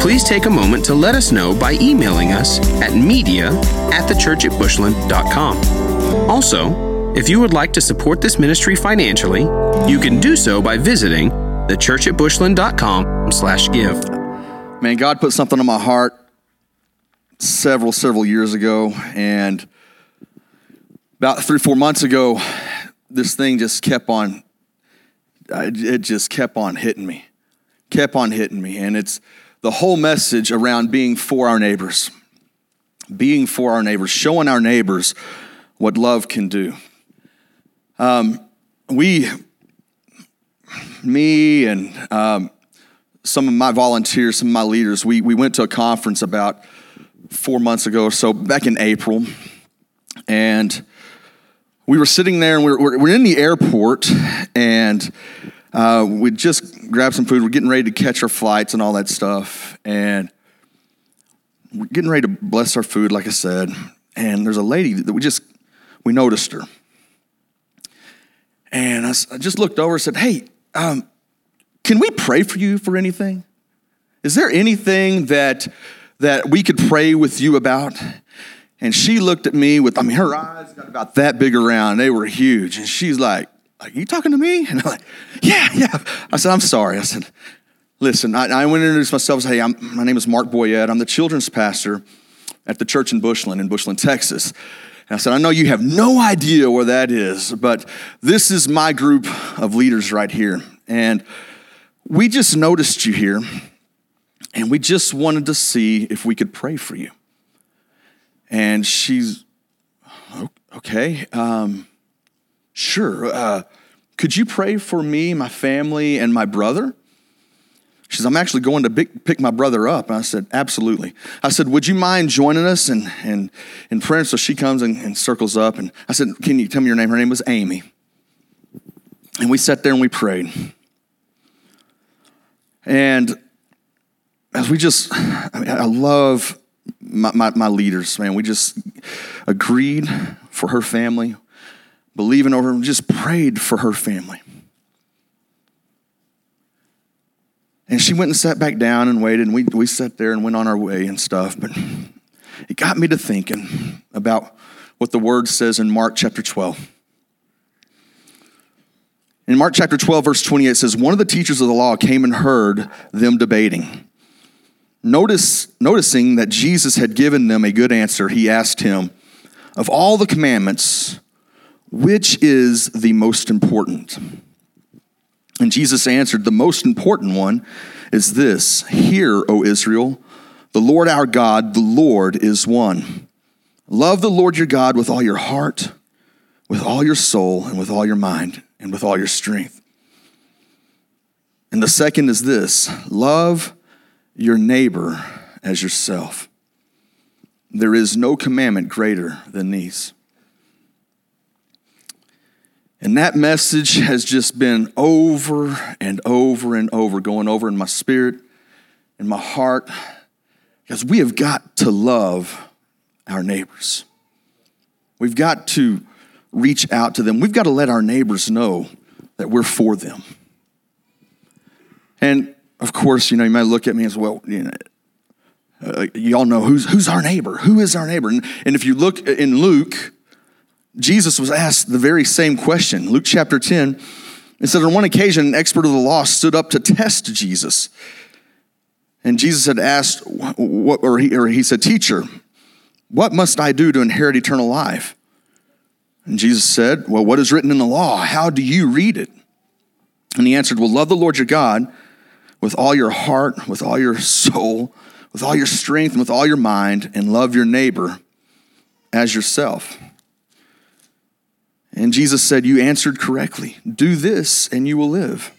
Please take a moment to let us know by emailing us at media@thechurchatbushland.com. Also, if you would like to support this ministry financially, you can do so by visiting thechurchatbushland.com/give. Man, God put something on my heart several years ago, and about 3 or 4 months ago, this thing just kept on, it just kept on hitting me, and it's the whole message around being for our neighbors, showing our neighbors what love can do. Some of my volunteers, some of my leaders, we went to a conference about 4 months ago or so, back in April, and we were sitting there, and we're in the airport, and we just grabbed some food. We're getting ready to catch our flights and all that stuff, and we're getting ready to bless our food, like I said, and there's a lady that we noticed her, and I just looked over and said, hey, can we pray for you for anything? Is there anything that we could pray with you about? And she looked at me with, her eyes got about that big around. They were huge. And she's like, are you talking to me? And I'm like, yeah. I said, I'm sorry. I said, listen, I went and introduced myself. I said, hey, my name is Mark Boyette. I'm the children's pastor at the church in Bushland, Texas. And I said, I know you have no idea where that is, but this is my group of leaders right here. And we just noticed you here, and we just wanted to see if we could pray for you. And she's, okay, sure. Could you pray for me, my family, and my brother? She says, I'm actually going to pick my brother up. And I said, absolutely. I said, would you mind joining us in prayer? So she comes and circles up, and I said, can you tell me your name? Her name was Amy. And we sat there and we prayed. And as we just, I love my leaders, man. We just agreed for her family, believing over her, and just prayed for her family. And she went and sat back down and waited, and we sat there and went on our way and stuff. But it got me to thinking about what the Word says in Mark chapter 12. In Mark chapter 12, verse 28, it says, one of the teachers of the law came and heard them debating. Noticing that Jesus had given them a good answer, he asked him, of all the commandments, which is the most important? And Jesus answered, the most important one is this, hear, O Israel, the Lord our God, the Lord is one. Love the Lord your God with all your heart, with all your soul, and with all your mind, and with all your strength. And the second is this, love your neighbor as yourself. There is no commandment greater than these. And that message has just been over and over and over, going over in my spirit, in my heart, because we have got to love our neighbors. We've got to reach out to them. We've got to let our neighbors know that we're for them. And of course, you might look at me as well. You all know who's our neighbor. Who is our neighbor? And if you look in Luke, Jesus was asked the very same question. Luke chapter 10, it said, on one occasion, an expert of the law stood up to test Jesus, and Jesus had asked, he said, "Teacher, what must I do to inherit eternal life?" And Jesus said, well, what is written in the law? How do you read it? And he answered, well, love the Lord your God with all your heart, with all your soul, with all your strength, and with all your mind, and love your neighbor as yourself. And Jesus said, you answered correctly. Do this, and you will live.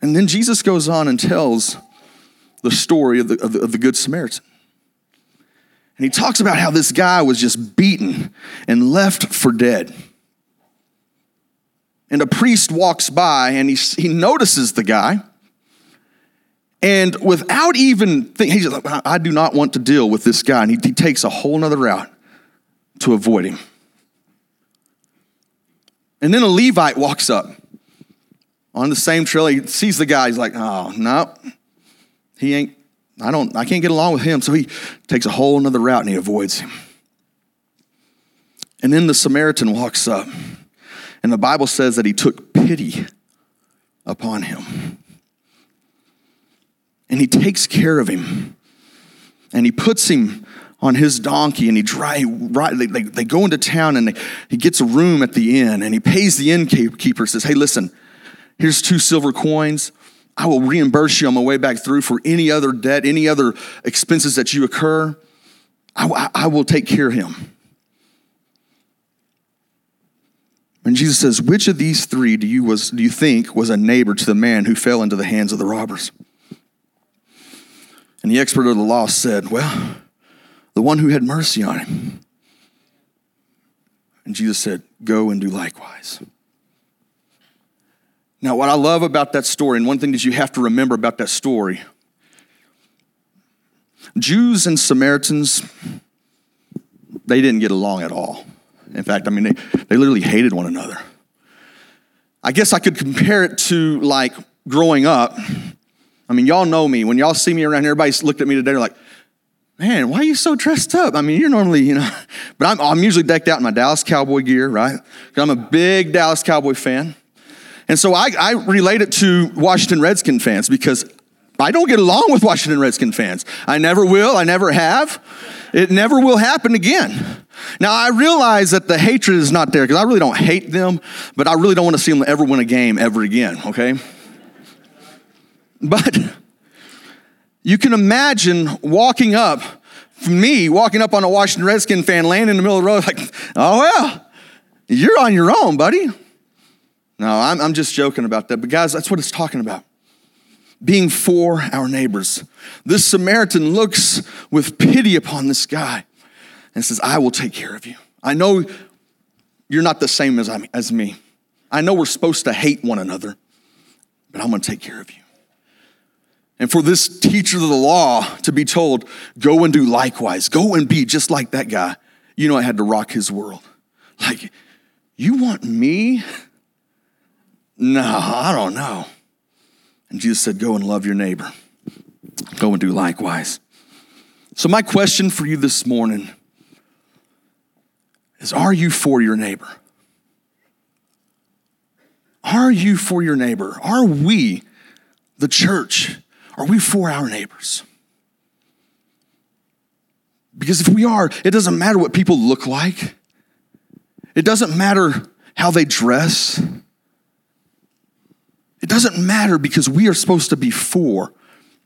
And then Jesus goes on and tells the story of the Good Samaritan. And he talks about how this guy was just beaten and left for dead. And a priest walks by and he notices the guy. And without even thinking, he's like, I do not want to deal with this guy. And he takes a whole nother route to avoid him. And then a Levite walks up on the same trail. He sees the guy. He's like, oh, no, I can't get along with him. So he takes a whole nother route and he avoids him. And then the Samaritan walks up. And the Bible says that he took pity upon him. And he takes care of him. And he puts him on his donkey, and they go into town, and he gets a room at the inn, and he pays the innkeeper, says, hey, listen, here's 2 silver coins. I will reimburse you on my way back through for any other debt, any other expenses that you incur. I will take care of him. And Jesus says, which of these three do you think was a neighbor to the man who fell into the hands of the robbers? And the expert of the law said, well, the one who had mercy on him. And Jesus said, go and do likewise. Now, what I love about that story, and one thing that you have to remember about that story, Jews and Samaritans, they didn't get along at all. In fact, I mean, they literally hated one another. I guess I could compare it to, like, growing up. I mean, y'all know me. When y'all see me around here, everybody's looked at me today, they're like, man, why are you so dressed up? I mean, you're normally, but I'm usually decked out in my Dallas Cowboy gear, right? Because I'm a big Dallas Cowboy fan. And so I relate it to Washington Redskin fans because I don't get along with Washington Redskin fans. I never will. I never have. It never will happen again. Now, I realize that the hatred is not there because I really don't hate them, but I really don't want to see them ever win a game ever again, okay? But you can imagine walking up on a Washington Redskin fan, landing in the middle of the road, like, oh, well, you're on your own, buddy. No, I'm just joking about that. But guys, that's what it's talking about, being for our neighbors. This Samaritan looks with pity upon this guy and says, I will take care of you. I know you're not the same as me. I know we're supposed to hate one another, but I'm going to take care of you. And for this teacher of the law to be told, go and do likewise. Go and be just like that guy. You know, it had to rock his world. Like, you want me? No, I don't know. And Jesus said, go and love your neighbor. Go and do likewise. So my question for you this morning is, are you for your neighbor? Are you for your neighbor? Are we, the church, are we for our neighbors? Because if we are, it doesn't matter what people look like. It doesn't matter how they dress. It doesn't matter because we are supposed to be for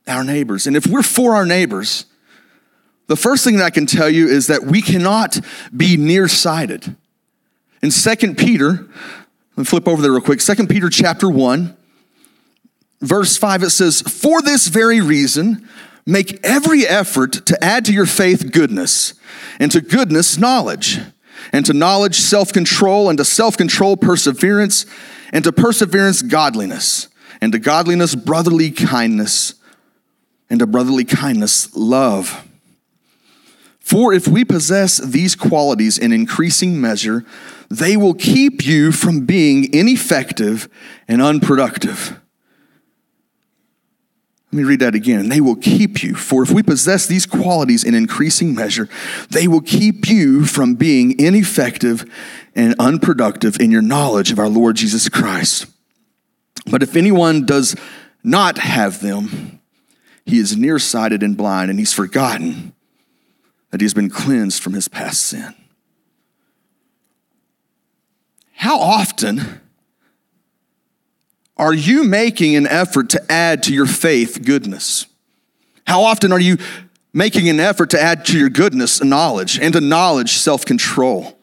our neighbors. And if we're for our neighbors, the first thing that I can tell you is that we cannot be nearsighted. In 2 Peter, let me flip over there real quick. 2 Peter chapter 1. Verse 5, it says, for this very reason, make every effort to add to your faith goodness, and to goodness knowledge, and to knowledge self-control, and to self-control perseverance, and to perseverance godliness, and to godliness brotherly kindness, and to brotherly kindness love. For if we possess these qualities in increasing measure, they will keep you from being ineffective and unproductive. Let me read that again. They will keep you. For if we possess these qualities in increasing measure, they will keep you from being ineffective and unproductive in your knowledge of our Lord Jesus Christ. But if anyone does not have them, he is nearsighted and blind, and he's forgotten that he's been cleansed from his past sin. How often are you making an effort to add to your faith goodness? How often are you making an effort to add to your goodness knowledge, and to knowledge self-control?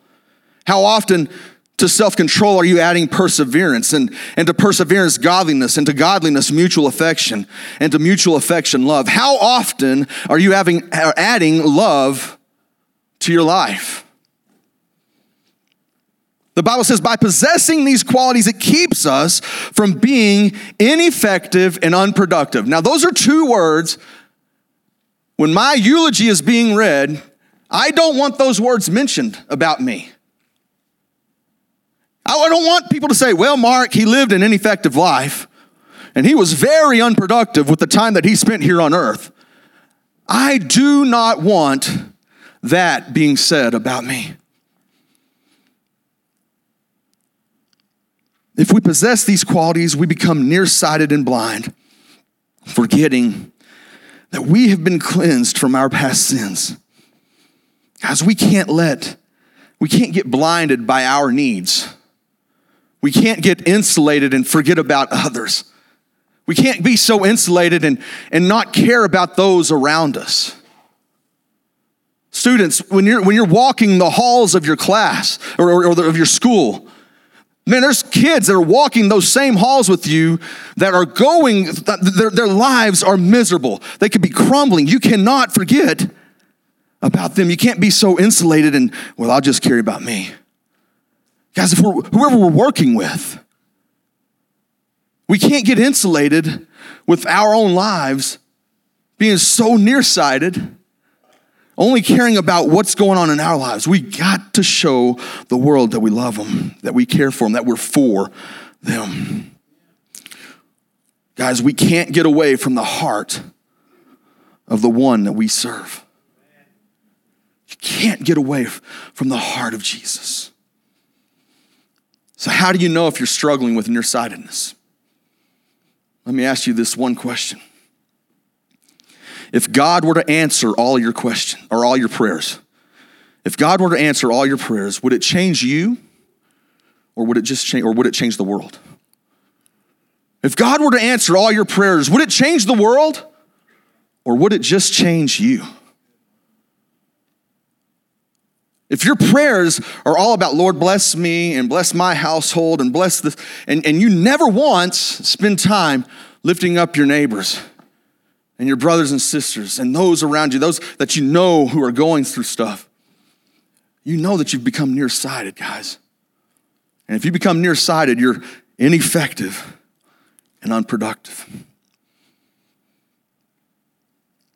How often to self-control are you adding perseverance, and to perseverance godliness, and to godliness mutual affection, and to mutual affection love? How often are you adding love to your life? The Bible says by possessing these qualities, it keeps us from being ineffective and unproductive. Now, those are two words. When my eulogy is being read, I don't want those words mentioned about me. I don't want people to say, well, Mark, he lived an ineffective life, and he was very unproductive with the time that he spent here on earth. I do not want that being said about me. If we possess these qualities, we become nearsighted and blind, forgetting that we have been cleansed from our past sins. Guys, we can't get blinded by our needs. We can't get insulated and forget about others. We can't be so insulated and not care about those around us. Students, when you're walking the halls of your class or of your school, man, there's kids that are walking those same halls with you that are going, their lives are miserable. They could be crumbling. You cannot forget about them. You can't be so insulated and, well, I'll just care about me. Guys, whoever we're working with, we can't get insulated with our own lives being so nearsighted, only caring about what's going on in our lives. We got to show the world that we love them, that we care for them, that we're for them. Guys, we can't get away from the heart of the one that we serve. You can't get away from the heart of Jesus. So how do you know if you're struggling with nearsightedness? Let me ask you this one question. If God were to answer all your questions or all your prayers, would it change you or would it change the world? If God were to answer all your prayers, would it change the world or would it just change you? If your prayers are all about, Lord, bless me and bless my household and bless this, and you never once spend time lifting up your neighbors and your brothers and sisters and those around you, those that you know who are going through stuff, you know that you've become nearsighted, guys. And if you become nearsighted, you're ineffective and unproductive.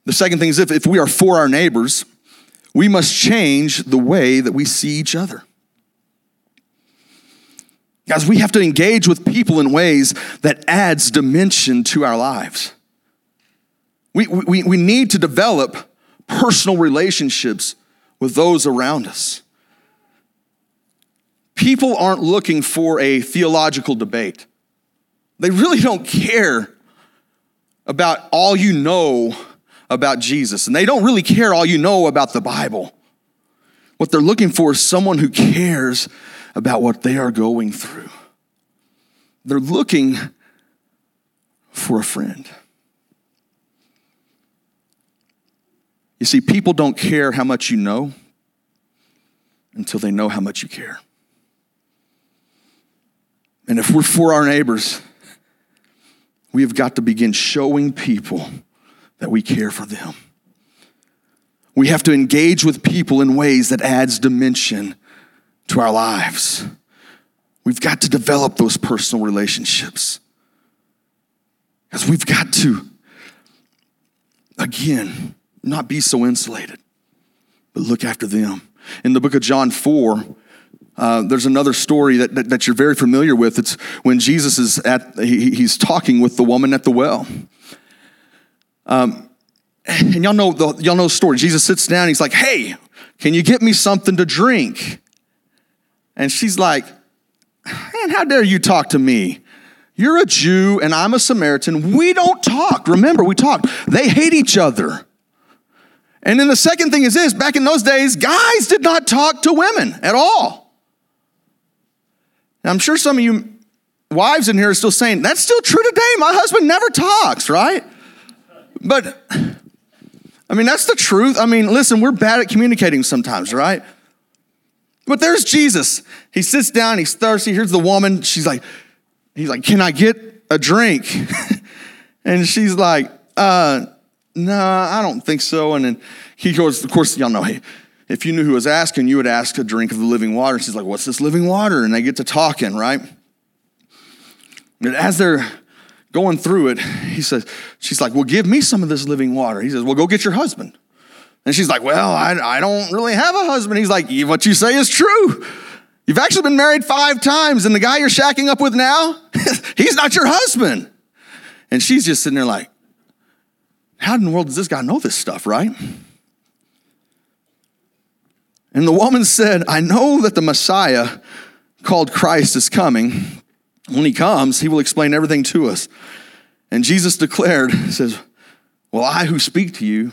The second thing is if we are for our neighbors, we must change the way that we see each other. Guys, we have to engage with people in ways that adds dimension to our lives. We need to develop personal relationships with those around us. People aren't looking for a theological debate. They really don't care about all you know about Jesus, and they don't really care all you know about the Bible. What they're looking for is someone who cares about what they are going through. They're looking for a friend. You see, people don't care how much you know until they know how much you care. And if we're for our neighbors, we have got to begin showing people that we care for them. We have to engage with people in ways that adds dimension to our lives. We've got to develop those personal relationships. Because we've got to, again, not be so insulated, but look after them. In the book of John 4, there's another story that you're very familiar with. It's when Jesus is he's talking with the woman at the well. And y'all know the story. Jesus sits down. He's like, hey, can you get me something to drink? And she's like, man, how dare you talk to me? You're a Jew and I'm a Samaritan. We don't talk. Remember, we talked. They hate each other. And then the second thing is this. Back in those days, guys did not talk to women at all. And I'm sure some of you wives in here are still saying, that's still true today. My husband never talks, right? But, I mean, that's the truth. I mean, listen, we're bad at communicating sometimes, right? But there's Jesus. He sits down. He's thirsty. Here's the woman. He's like, can I get a drink? And she's like, no, I don't think so. And then he goes, of course, y'all know, If you knew who was asking, you would ask a drink of the living water. She's like, what's this living water? And they get to talking, right? And as they're going through it, he says, she's like, well, give me some of this living water. He says, well, go get your husband. And she's like, well, I don't really have a husband. He's like, what you say is true. You've actually been married 5 times, and the guy you're shacking up with now, he's not your husband. And she's just sitting there like, how in the world does this guy know this stuff, right? And the woman said, I know that the Messiah called Christ is coming. When he comes, he will explain everything to us. And Jesus declared, says, well, I who speak to you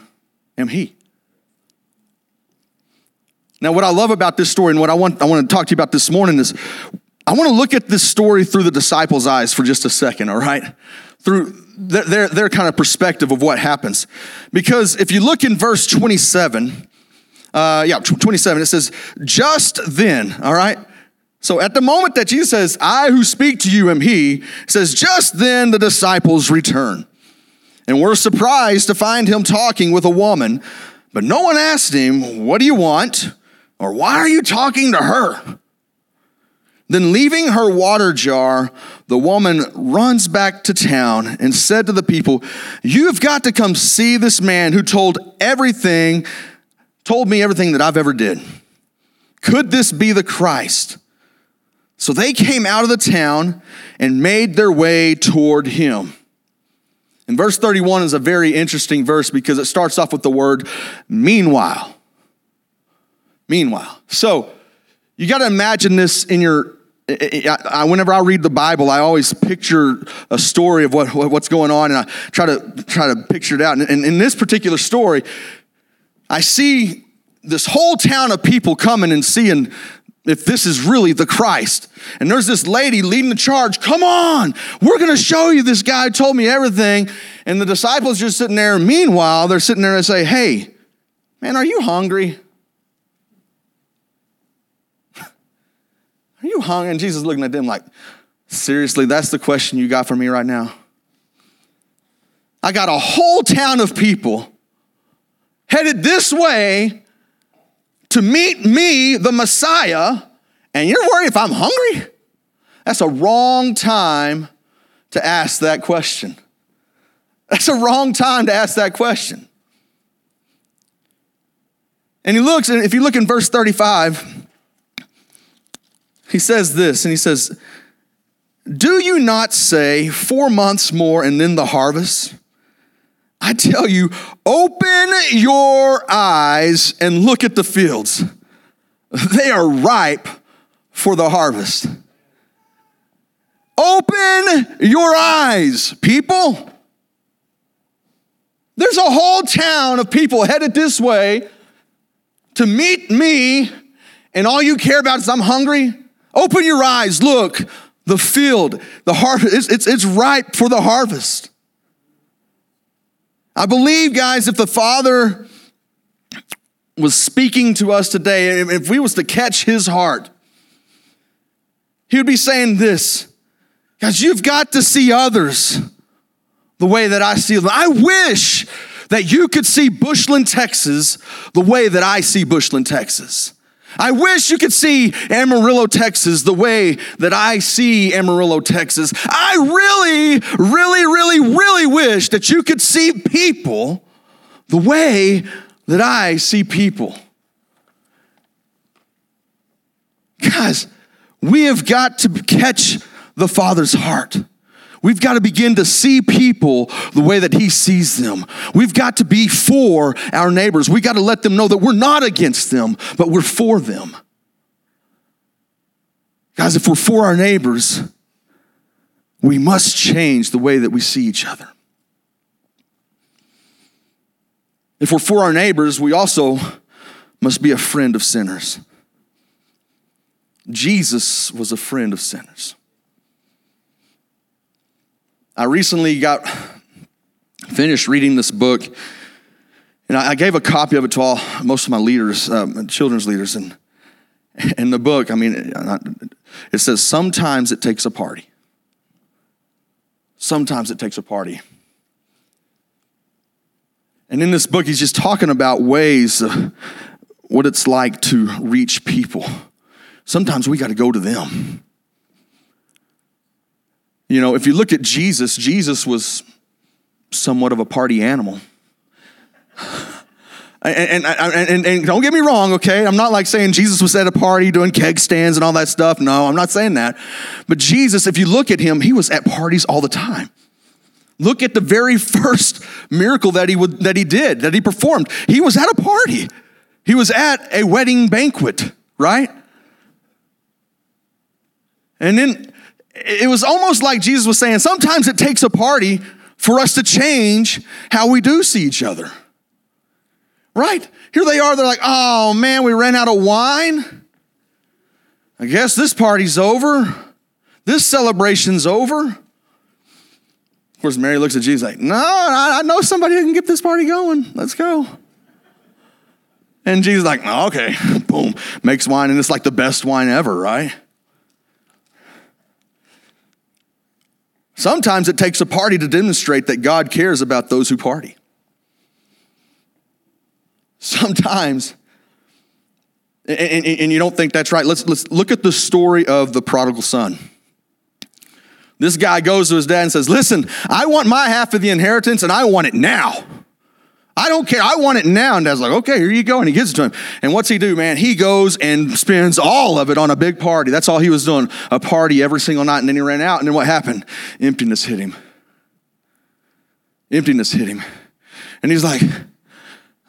am he. Now, what I love about this story and what I want to talk to you about this morning is I want to look at this story through the disciples' eyes for just a second, all right? Through their kind of perspective of what happens. Because if you look in verse 27... 27, it says, just then, all right? So at the moment that Jesus says, I who speak to you am he, it says, just then the disciples return. And we're surprised to find him talking with a woman, but no one asked him, what do you want? Or why are you talking to her? Then leaving her water jar, the woman runs back to town and said to the people, you've got to come see this man who told me everything that I've ever did. Could this be the Christ? So they came out of the town and made their way toward him. And verse 31 is a very interesting verse because it starts off with the word meanwhile. Meanwhile. So you got to imagine this in your, whenever I read the Bible, I always picture a story of what's going on, and I try to picture it out. And in this particular story, I see this whole town of people coming and seeing if this is really the Christ. And there's this lady leading the charge. Come on, we're going to show you this guy who told me everything. And the disciples are just sitting there. Meanwhile, they're sitting there and say, hey, man, are you hungry? Are you hungry? And Jesus is looking at them like, seriously, that's the question you got for me right now? I got a whole town of people headed this way to meet me, the Messiah, and you're worried if I'm hungry? That's a wrong time to ask that question. That's a wrong time to ask that question. And he looks, and if you look in verse 35, he says this, and he says, do you not say 4 months more and then the harvest? I tell you, open your eyes and look at the fields. They are ripe for the harvest. Open your eyes, people. There's a whole town of people headed this way to meet me, and all you care about is I'm hungry. Open your eyes, look, the field, the harvest, it's ripe for the harvest. I believe, guys, if the Father was speaking to us today, if we was to catch his heart, he would be saying this, guys, you've got to see others the way that I see them. I wish that you could see Bushland, Texas the way that I see Bushland, Texas. I wish you could see Amarillo, Texas the way that I see Amarillo, Texas. I really wish that you could see people the way that I see people. Guys, we have got to catch the Father's heart. We've got to begin to see people the way that he sees them. We've got to be for our neighbors. We've got to let them know that we're not against them, but we're for them. Guys, if we're for our neighbors, we must change the way that we see each other. If we're for our neighbors, we also must be a friend of sinners. Jesus was a friend of sinners. I recently got finished reading this book, and I gave a copy of it to most of my leaders, children's leaders, and in the book, it says, sometimes it takes a party. Sometimes it takes a party. And in this book, he's just talking about ways what it's like to reach people. Sometimes we got to go to them. You know, if you look at Jesus, Jesus was somewhat of a party animal. And don't get me wrong, okay? I'm not like saying Jesus was at a party doing keg stands and all that stuff. No, I'm not saying that. But Jesus, if you look at him, he was at parties all the time. Look at the very first miracle that he performed. He was at a party. He was at a wedding banquet, right? And then it was almost like Jesus was saying, sometimes it takes a party for us to change how we do see each other. Right? Here they are. They're like, oh, man, we ran out of wine. I guess this party's over. This celebration's over. Of course, Mary looks at Jesus like, no, I know somebody who can get this party going. Let's go. And Jesus is like, oh, okay. Boom. Makes wine, and it's like the best wine ever, right? Sometimes it takes a party to demonstrate that God cares about those who party. Sometimes, and you don't think that's right. Let's look at the story of the prodigal son. This guy goes to his dad and says, listen, I want my half of the inheritance, and I want it now. I don't care. I want it now. And dad's like, okay, here you go. And he gives it to him. And what's he do, man? He goes and spends all of it on a big party. That's all he was doing, a party every single night. And then he ran out. And then what happened? Emptiness hit him. Emptiness hit him. And he's like,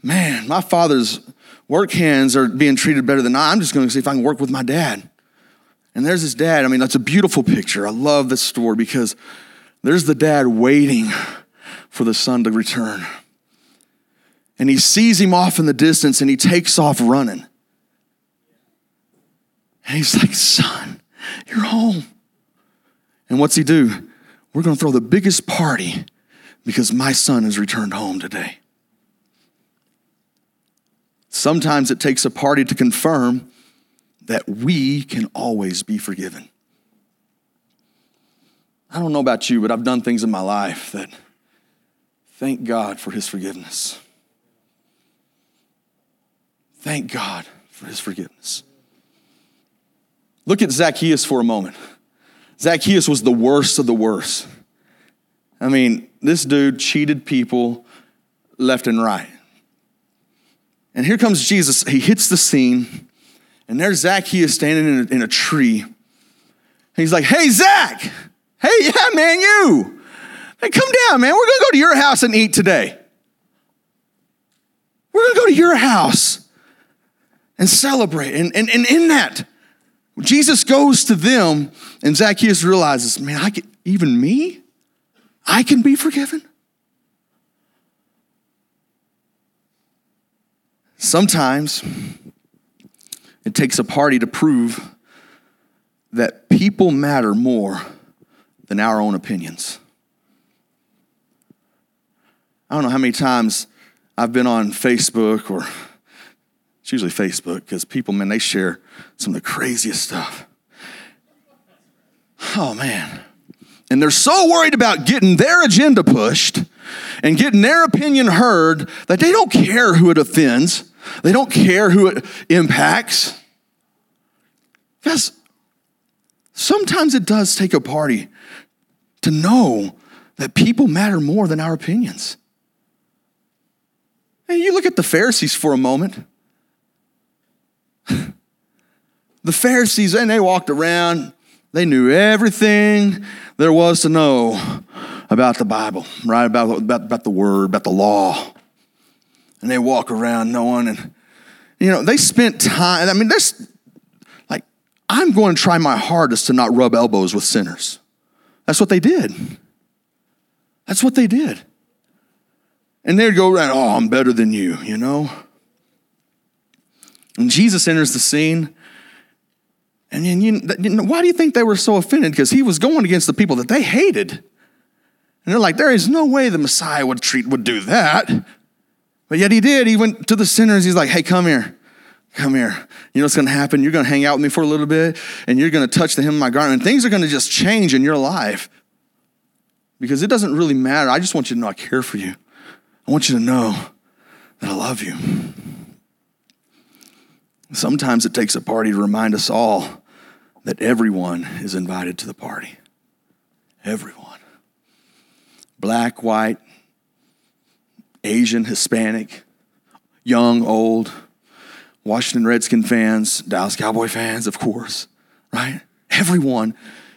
man, my father's work hands are being treated better than I. I'm just going to see if I can work with my dad. And there's his dad. I mean, that's a beautiful picture. I love this story because there's the dad waiting for the son to return. And he sees him off in the distance, and he takes off running. And he's like, son, you're home. And what's he do? We're going to throw the biggest party because my son has returned home today. Sometimes it takes a party to confirm that we can always be forgiven. I don't know about you, but I've done things in my life that thank God for his forgiveness. Thank God for his forgiveness. Look at Zacchaeus for a moment. Zacchaeus was the worst of the worst. I mean, this dude cheated people left and right. And here comes Jesus. He hits the scene, and there's Zacchaeus standing in a tree. And he's like, hey, Zach. Hey, yeah, man, you. Hey, come down, man. We're going to go to your house and eat today. We're going to go to your house and celebrate. And in that, Jesus goes to them, and Zacchaeus realizes, man, I can be forgiven. Sometimes it takes a party to prove that people matter more than our own opinions. I don't know how many times I've been on Facebook, or it's usually Facebook, because people, man, they share some of the craziest stuff. Oh, man. And they're so worried about getting their agenda pushed and getting their opinion heard that they don't care who it offends. They don't care who it impacts. Guys, sometimes it does take a party to know that people matter more than our opinions. And you look at the Pharisees for a moment. The Pharisees, and they walked around. They knew everything there was to know about the Bible, right? About the Word, about the law. And they walk around knowing, and you know, they spent time. I mean, there's like, I'm going to try my hardest to not rub elbows with sinners. That's what they did. That's what they did. And they'd go around, oh, I'm better than you, you know? And Jesus enters the scene. And then why do you think they were so offended? Because he was going against the people that they hated. And they're like, there is no way the Messiah would do that. But yet he did. He went to the sinners. He's like, hey, come here. Come here. You know what's going to happen? You're going to hang out with me for a little bit, and you're going to touch the hem of my garment. And things are going to just change in your life because it doesn't really matter. I just want you to know I care for you. I want you to know that I love you. Sometimes it takes a party to remind us all that everyone is invited to the party. Everyone. Black, white, Asian, Hispanic, young, old, Washington Redskins fans, Dallas Cowboy fans, of course, right? Everyone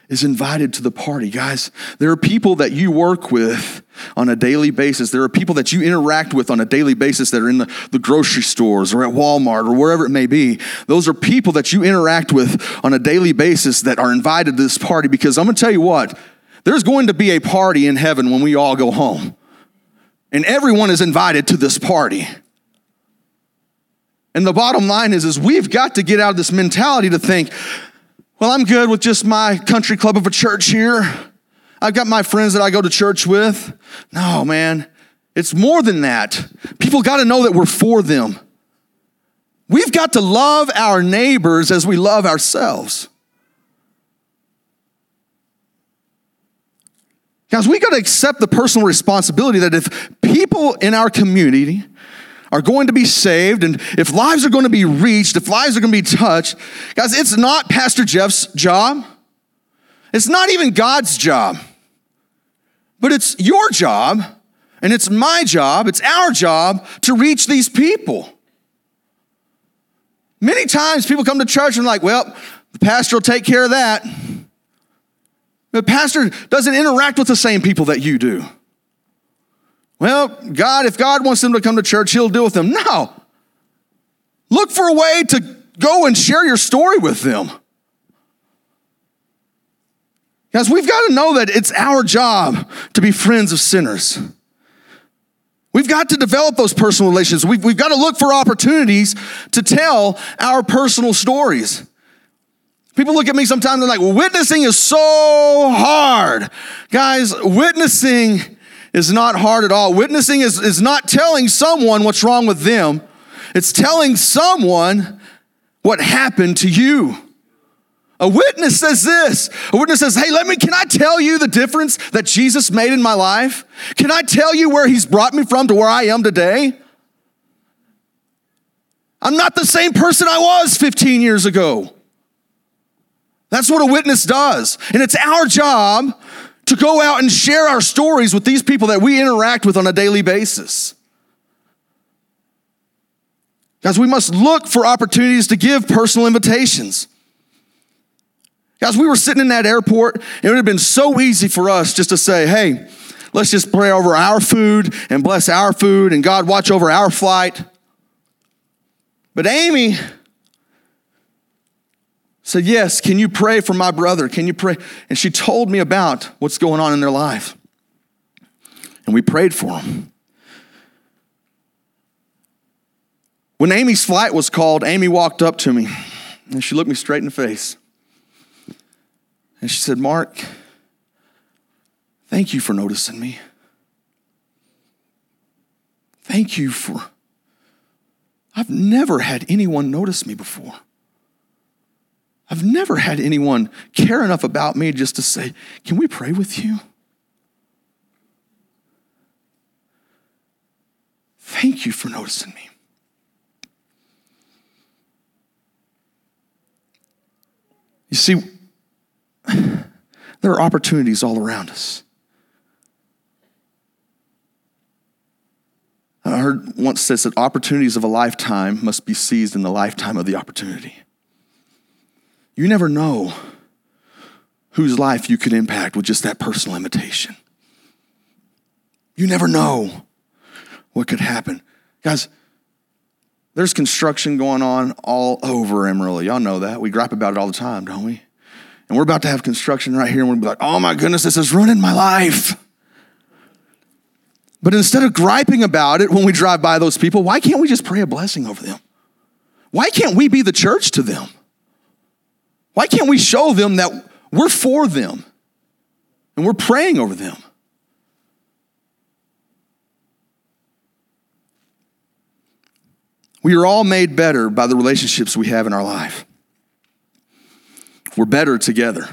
is invited to the party. Guys, there are people that you work with on a daily basis. There are people that you interact with on a daily basis that are in the grocery stores or at Walmart or wherever it may be. Those are people that you interact with on a daily basis that are invited to this party, because I'm going to tell you what, there's going to be a party in heaven when we all go home. And everyone is invited to this party. And the bottom line is we've got to get out of this mentality to think, well, I'm good with just my country club of a church here. I've got my friends that I go to church with. No, man, it's more than that. People got to know that we're for them. We've got to love our neighbors as we love ourselves. Guys, we got to accept the personal responsibility that if people in our community are going to be saved, and if lives are going to be reached, if lives are going to be touched, guys, it's not Pastor Jeff's job. It's not even God's job. But it's your job, and it's my job, it's our job to reach these people. Many times people come to church and they're like, well, the pastor will take care of that. The pastor doesn't interact with the same people that you do. Well, God, if God wants them to come to church, he'll deal with them. No. Look for a way to go and share your story with them. Guys, we've got to know that it's our job to be friends of sinners. We've got to develop those personal relations. We've got to look for opportunities to tell our personal stories. People look at me sometimes, they're like, well, witnessing is so hard. Guys, witnessing is not hard at all. Witnessing is not telling someone what's wrong with them. It's telling someone what happened to you. A witness says this. A witness says, hey, can I tell you the difference that Jesus made in my life? Can I tell you where he's brought me from to where I am today? I'm not the same person I was 15 years ago. That's what a witness does. And it's our job to go out and share our stories with these people that we interact with on a daily basis. Guys, we must look for opportunities to give personal invitations. Guys, we were sitting in that airport, and it would have been so easy for us just to say, hey, let's just pray over our food and bless our food, and God watch over our flight. But Amy said, yes, can you pray for my brother? Can you pray? And she told me about what's going on in their life. And we prayed for him. When Amy's flight was called, Amy walked up to me, and she looked me straight in the face. And she said, Mark, thank you for noticing me. Thank you for, I've never had anyone notice me before. I've never had anyone care enough about me just to say, can we pray with you? Thank you for noticing me. You see, there are opportunities all around us. I heard once says that opportunities of a lifetime must be seized in the lifetime of the opportunity. You never know whose life you could impact with just that personal invitation. You never know what could happen. Guys, there's construction going on all over Amarillo. Y'all know that. We gripe about it all the time, don't we? And we're about to have construction right here, and we'll be like, oh my goodness, this is ruining my life. But instead of griping about it when we drive by those people, why can't we just pray a blessing over them? Why can't we be the church to them? Why can't we show them that we're for them and we're praying over them? We are all made better by the relationships we have in our life. We're better together. In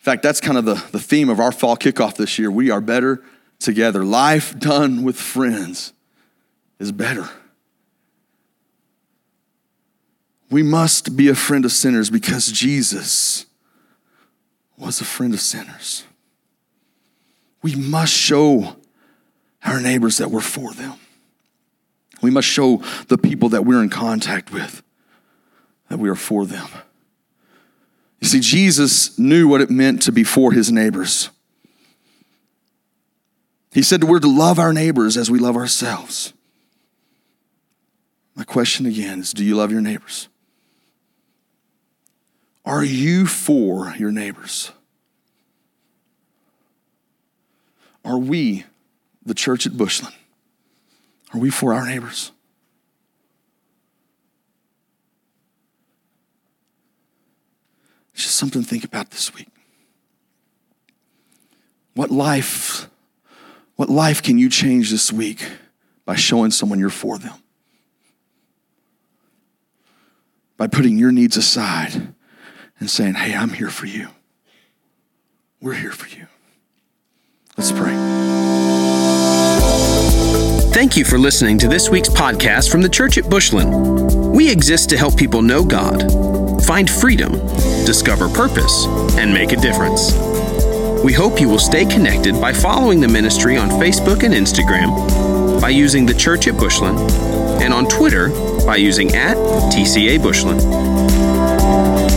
fact, that's kind of the theme of our fall kickoff this year. We are better together. Life done with friends is better. We must be a friend of sinners because Jesus was a friend of sinners. We must show our neighbors that we're for them. We must show the people that we're in contact with that we are for them. You see, Jesus knew what it meant to be for his neighbors. He said we're to love our neighbors as we love ourselves. My question again is, do you love your neighbors? Are you for your neighbors? Are we, the church at Bushland, are we for our neighbors? It's just something to think about this week. What life can you change this week by showing someone you're for them? By putting your needs aside and saying, hey, I'm here for you. We're here for you. Let's pray. Thank you for listening to this week's podcast from the Church at Bushland. We exist to help people know God, find freedom, discover purpose, and make a difference. We hope you will stay connected by following the ministry on Facebook and Instagram, by using The Church at Bushland, and on Twitter by using @TCABushland.